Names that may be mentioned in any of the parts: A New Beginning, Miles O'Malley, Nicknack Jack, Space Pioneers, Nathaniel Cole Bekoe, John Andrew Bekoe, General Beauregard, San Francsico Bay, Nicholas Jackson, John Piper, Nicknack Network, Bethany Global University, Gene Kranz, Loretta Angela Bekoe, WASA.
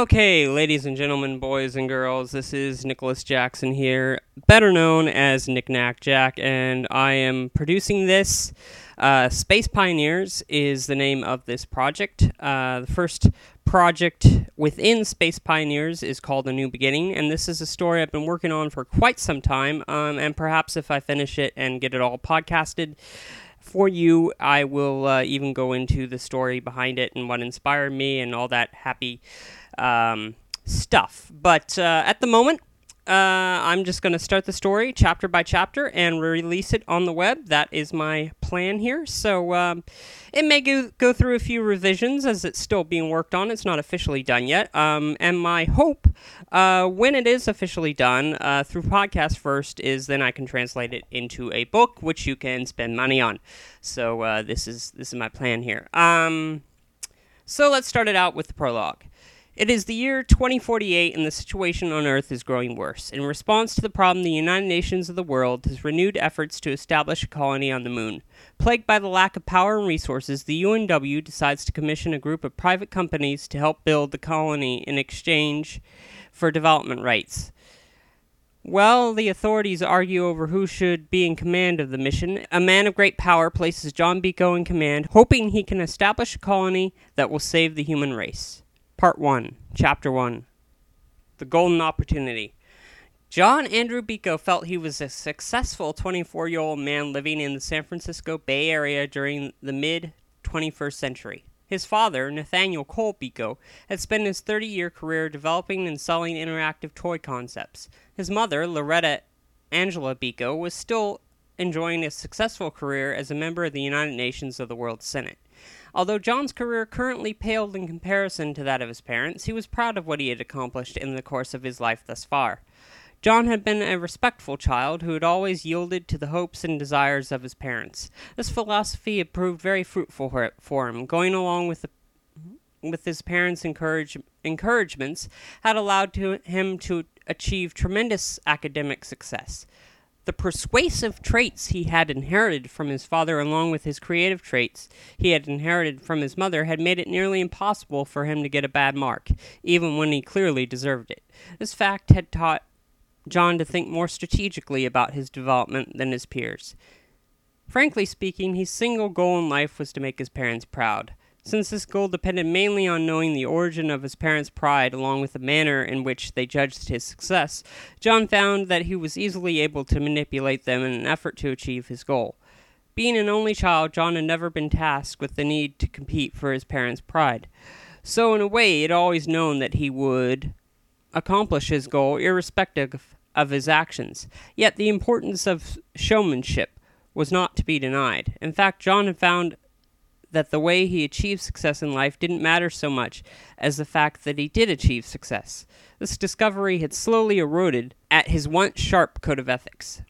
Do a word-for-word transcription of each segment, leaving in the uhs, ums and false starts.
Okay, ladies and gentlemen, boys and girls, this is Nicholas Jackson here, better known as Nicknack Jack, and I am producing this. Uh, Space Pioneers is the name of this project. Uh, the first project within Space Pioneers is called A New Beginning, and this is a story I've been working on for quite some time, um, and perhaps if I finish it and get it all podcasted for you, I will uh, even go into the story behind it and what inspired me and all that happy um, stuff. But uh, at the moment, uh, I'm just going to start the story chapter by chapter and release it on the web. That is my plan here. So um, it may go, go through a few revisions as it's still being worked on. It's not officially done yet. Um, and my hope, uh, when it is officially done, uh, through podcast first, is then I can translate it into a book, which you can spend money on. So uh, this is this is my plan here. Um, so let's start it out with the prologue. It is the year twenty forty-eight, and the situation on Earth is growing worse. In response to the problem, the United Nations of the world has renewed efforts to establish a colony on the moon. Plagued by the lack of power and resources, the U N W decides to commission a group of private companies to help build the colony in exchange for development rights. While the authorities argue over who should be in command of the mission, a man of great power places John Bekoe in command, hoping he can establish a colony that will save the human race. Part one, Chapter one, The Golden Opportunity. John Andrew Bekoe felt he was a successful twenty-four-year-old man living in the San Francisco Bay Area during the mid-twenty-first century. His father, Nathaniel Cole Bekoe, had spent his thirty-year career developing and selling interactive toy concepts. His mother, Loretta Angela Bekoe, was still enjoying a successful career as a member of the United Nations of the World Senate. Although John's career currently paled in comparison to that of his parents, he was proud of what he had accomplished in the course of his life thus far. John had been a respectful child who had always yielded to the hopes and desires of his parents. This philosophy had proved very fruitful for him. Going along with the, with his parents' encourage, encouragements had allowed to, him to achieve tremendous academic success. The persuasive traits he had inherited from his father, along with his creative traits he had inherited from his mother, had made it nearly impossible for him to get a bad mark, even when he clearly deserved it. This fact had taught John to think more strategically about his development than his peers. Frankly speaking, his single goal in life was to make his parents proud. Since this goal depended mainly on knowing the origin of his parents' pride along with the manner in which they judged his success, John found that he was easily able to manipulate them in an effort to achieve his goal. Being an only child, John had never been tasked with the need to compete for his parents' pride. So in a way, he had always known that he would accomplish his goal irrespective of his actions. Yet the importance of showmanship was not to be denied. In fact, John had found that the way he achieved success in life didn't matter so much as the fact that he did achieve success. This discovery had slowly eroded at his once sharp code of ethics.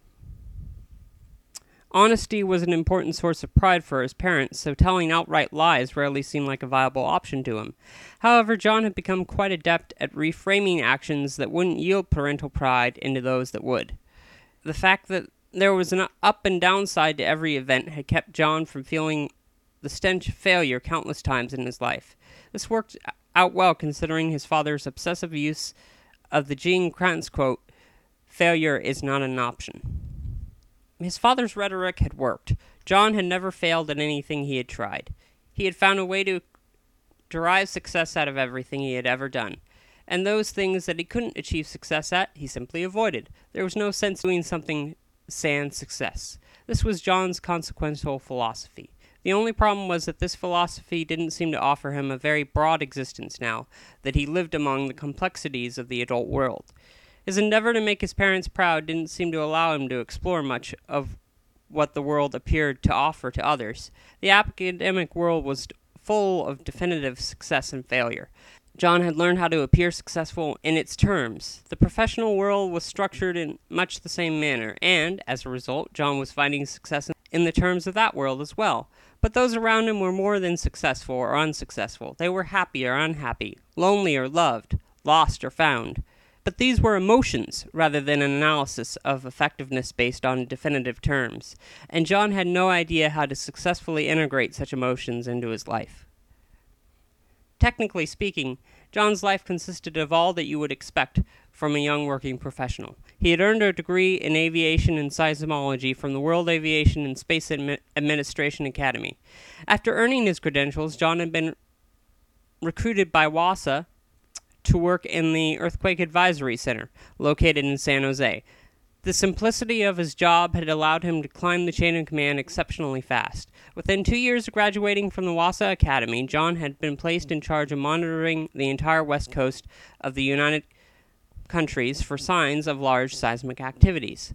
Honesty was an important source of pride for his parents, so telling outright lies rarely seemed like a viable option to him. However, John had become quite adept at reframing actions that wouldn't yield parental pride into those that would. The fact that there was an up and downside to every event had kept John from feeling the stench of failure countless times in his life. This worked out well considering his father's obsessive use of the Gene Kranz quote, "Failure is not an option." His father's rhetoric had worked. John had never failed at anything he had tried. He had found a way to derive success out of everything he had ever done. And those things that he couldn't achieve success at, he simply avoided. There was no sense doing something sans success. This was John's consequential philosophy. The only problem was that this philosophy didn't seem to offer him a very broad existence now that he lived among the complexities of the adult world. His endeavor to make his parents proud didn't seem to allow him to explore much of what the world appeared to offer to others. The academic world was full of definitive success and failure. John had learned how to appear successful in its terms. The professional world was structured in much the same manner, and, as a result, John was finding success in the terms of that world as well. But those around him were more than successful or unsuccessful. They were happy or unhappy, lonely or loved, lost or found. But these were emotions rather than an analysis of effectiveness based on definitive terms, and John had no idea how to successfully integrate such emotions into his life. Technically speaking, John's life consisted of all that you would expect from a young working professional. He had earned a degree in aviation and seismology from the World Aviation and Space Admi- Administration Academy. After earning his credentials, John had been recruited by WASA to work in the Earthquake Advisory Center, located in San Jose. The simplicity of his job had allowed him to climb the chain of command exceptionally fast. Within two years of graduating from the WASA Academy, John had been placed in charge of monitoring the entire west coast of the United Countries for signs of large seismic activities.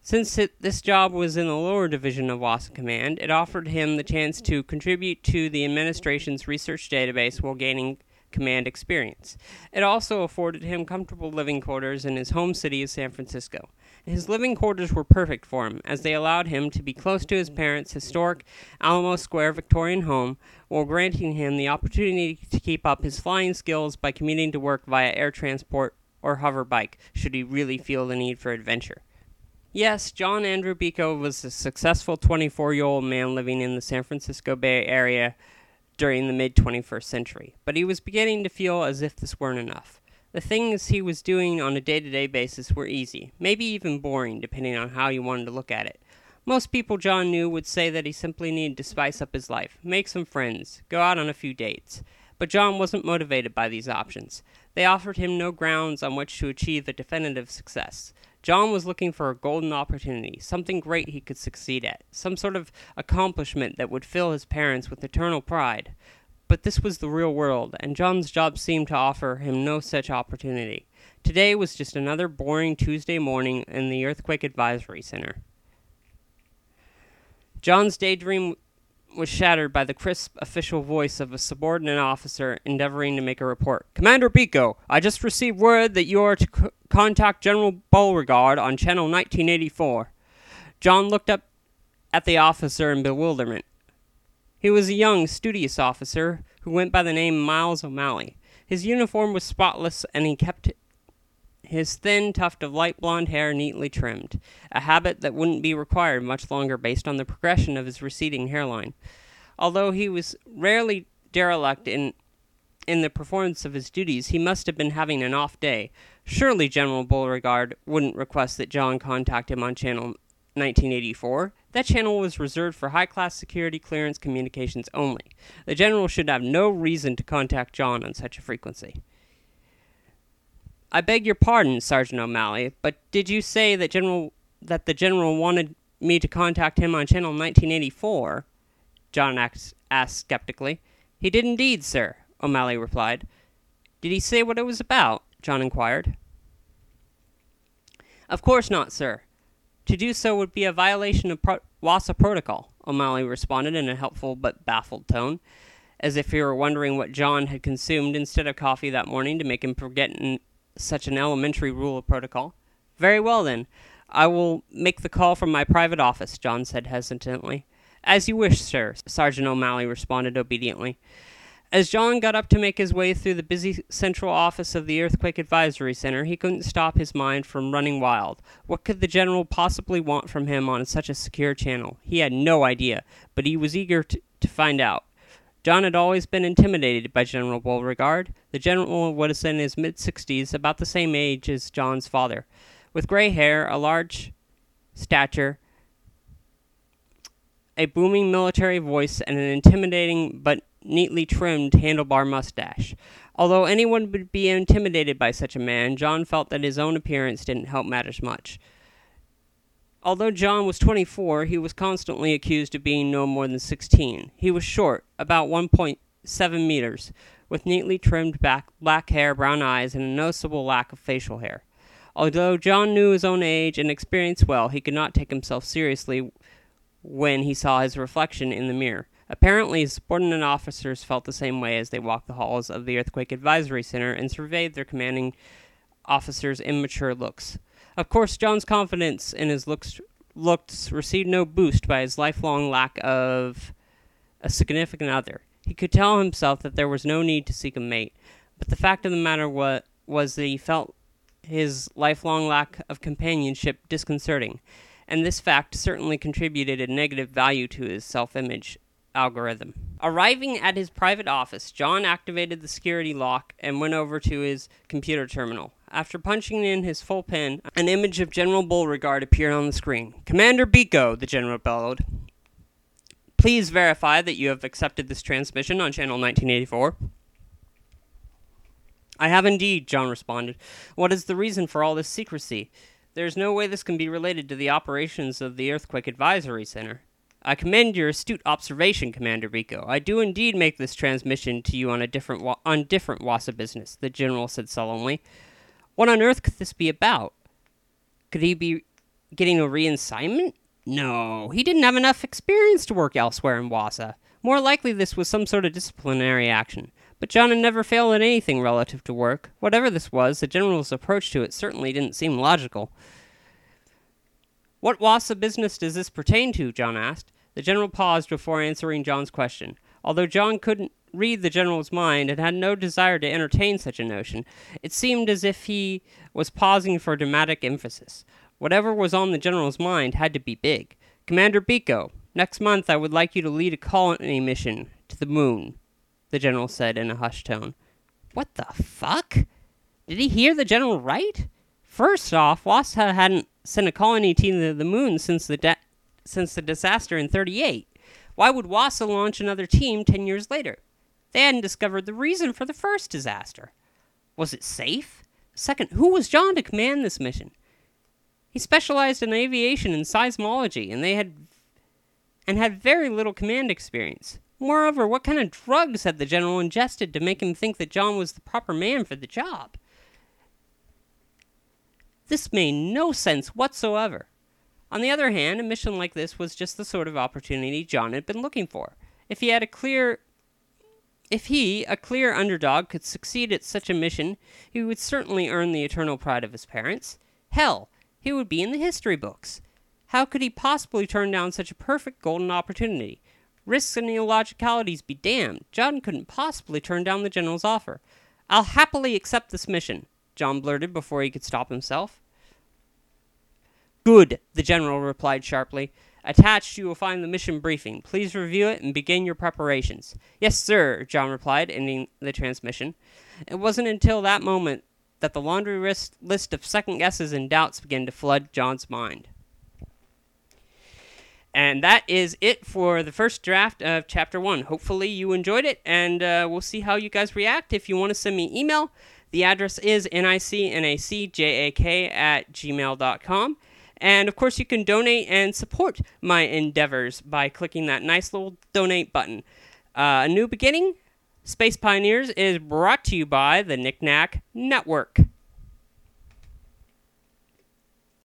Since it, this job was in the lower division of WASA Command, it offered him the chance to contribute to the administration's research database while gaining command experience. It also afforded him comfortable living quarters in his home city of San Francisco. His living quarters were perfect for him, as they allowed him to be close to his parents' historic Alamo Square Victorian home, while granting him the opportunity to keep up his flying skills by commuting to work via air transport or hover bike, should he really feel the need for adventure. Yes, John Andrew Bekoe was a successful twenty-four-year-old man living in the San Francisco Bay Area during the mid-twenty-first century, but he was beginning to feel as if this weren't enough. The things he was doing on a day-to-day basis were easy, maybe even boring, depending on how you wanted to look at it. Most people John knew would say that he simply needed to spice up his life, make some friends, go out on a few dates. But John wasn't motivated by these options. They offered him no grounds on which to achieve a definitive success. John was looking for a golden opportunity, something great he could succeed at, some sort of accomplishment that would fill his parents with eternal pride. But this was the real world, and John's job seemed to offer him no such opportunity. Today was just another boring Tuesday morning in the Earthquake Advisory Center. John's daydream was shattered by the crisp official voice of a subordinate officer endeavoring to make a report. "Commander Bekoe, I just received word that you are to c- contact General Beauregard on Channel nineteen eighty-four. John looked up at the officer in bewilderment. He was a young, studious officer who went by the name Miles O'Malley. His uniform was spotless, and he kept his thin tuft of light blonde hair neatly trimmed, a habit that wouldn't be required much longer based on the progression of his receding hairline. Although he was rarely derelict in in the performance of his duties, he must have been having an off day. Surely General Beauregard wouldn't request that John contact him on Channel nineteen eighty-four. That channel was reserved for high-class security clearance communications only. The general should have no reason to contact John on such a frequency. "I beg your pardon, Sergeant O'Malley, but did you say that General that the general wanted me to contact him on Channel nineteen eighty-four? John asked, asked skeptically. "He did indeed, sir," O'Malley replied. "Did he say what it was about?" John inquired. "Of course not, sir. To do so would be a violation of Pro- WASA protocol," O'Malley responded in a helpful but baffled tone, as if he were wondering what John had consumed instead of coffee that morning to make him forget an such an elementary rule of protocol. "Very well, then. I will make the call from my private office," John said hesitantly. "As you wish, sir," Sergeant O'Malley responded obediently. As John got up to make his way through the busy central office of the Earthquake Advisory Center, he couldn't stop his mind from running wild. What could the general possibly want from him on such a secure channel? He had no idea, but he was eager to, to find out. John had always been intimidated by General Beauregard. The general was in his mid-sixties, about the same age as John's father, with gray hair, a large stature, a booming military voice, and an intimidating but neatly trimmed handlebar mustache. Although anyone would be intimidated by such a man, John felt that his own appearance didn't help matters much. Although John was twenty-four, he was constantly accused of being no more than sixteen. He was short, about one point seven meters, with neatly trimmed back, black hair, brown eyes, and a noticeable lack of facial hair. Although John knew his own age and experience well, he could not take himself seriously when he saw his reflection in the mirror. Apparently, his subordinate officers felt the same way as they walked the halls of the Earthquake Advisory Center and surveyed their commanding officers' immature looks. Of course, John's confidence in his looks, looks received no boost by his lifelong lack of a significant other. He could tell himself that there was no need to seek a mate, but the fact of the matter was, was that he felt his lifelong lack of companionship disconcerting, and this fact certainly contributed a negative value to his self-image, algorithm. Arriving at his private office, John activated the security lock and went over to his computer terminal. After punching in his full PIN, an image of General Beauregard appeared on the screen. "Commander Bekoe," the general bellowed. "Please verify that you have accepted this transmission on channel nineteen eighty-four. "I have indeed," John responded. "What is the reason for all this secrecy? There is no way this can be related to the operations of the Earthquake Advisory Center." "I commend your astute observation, Commander Bekoe. I do indeed make this transmission to you on a different wa- on different WASA business," the general said solemnly. "What on earth could this be about? Could he be getting a reassignment? No, he didn't have enough experience to work elsewhere in WASA. More likely this was some sort of disciplinary action. But John had never failed at anything relative to work. Whatever this was, the general's approach to it certainly didn't seem logical. "What WASA business does this pertain to?" John asked. The general paused before answering John's question. Although John couldn't read the general's mind and had no desire to entertain such a notion, it seemed as if he was pausing for dramatic emphasis. Whatever was on the general's mind had to be big. "Commander Bekoe, next month I would like you to lead a colony mission to the moon," the general said in a hushed tone. What the fuck? Did he hear the general right? First off, WASA hadn't sent a colony team to the moon since the de- since the disaster in thirty-eight. Why would WASA launch another team ten years later? They hadn't discovered the reason for the first disaster. Was it safe? Second, who was John to command this mission? He specialized in aviation and seismology, and they had and had very little command experience. Moreover, what kind of drugs had the general ingested to make him think that John was the proper man for the job? This made no sense whatsoever. On the other hand, a mission like this was just the sort of opportunity John had been looking for. If he had a clear... If he, a clear underdog, could succeed at such a mission, he would certainly earn the eternal pride of his parents. Hell, he would be in the history books. How could he possibly turn down such a perfect golden opportunity? Risks and illogicalities be damned. John couldn't possibly turn down the general's offer. "I'll happily accept this mission," John blurted before he could stop himself. "Good," the general replied sharply. "Attached, you will find the mission briefing. Please review it and begin your preparations." "Yes, sir," John replied, ending the transmission. It wasn't until that moment that the laundry list of second guesses and doubts began to flood John's mind. And that is it for the first draft of Chapter one. Hopefully you enjoyed it, and uh, we'll see how you guys react. If you want to send me email, the address is nicknackjack at gmail dot com. And, of course, you can donate and support my endeavors by clicking that nice little donate button. Uh, A New Beginning, Space Pioneers, is brought to you by the Nicknack Network.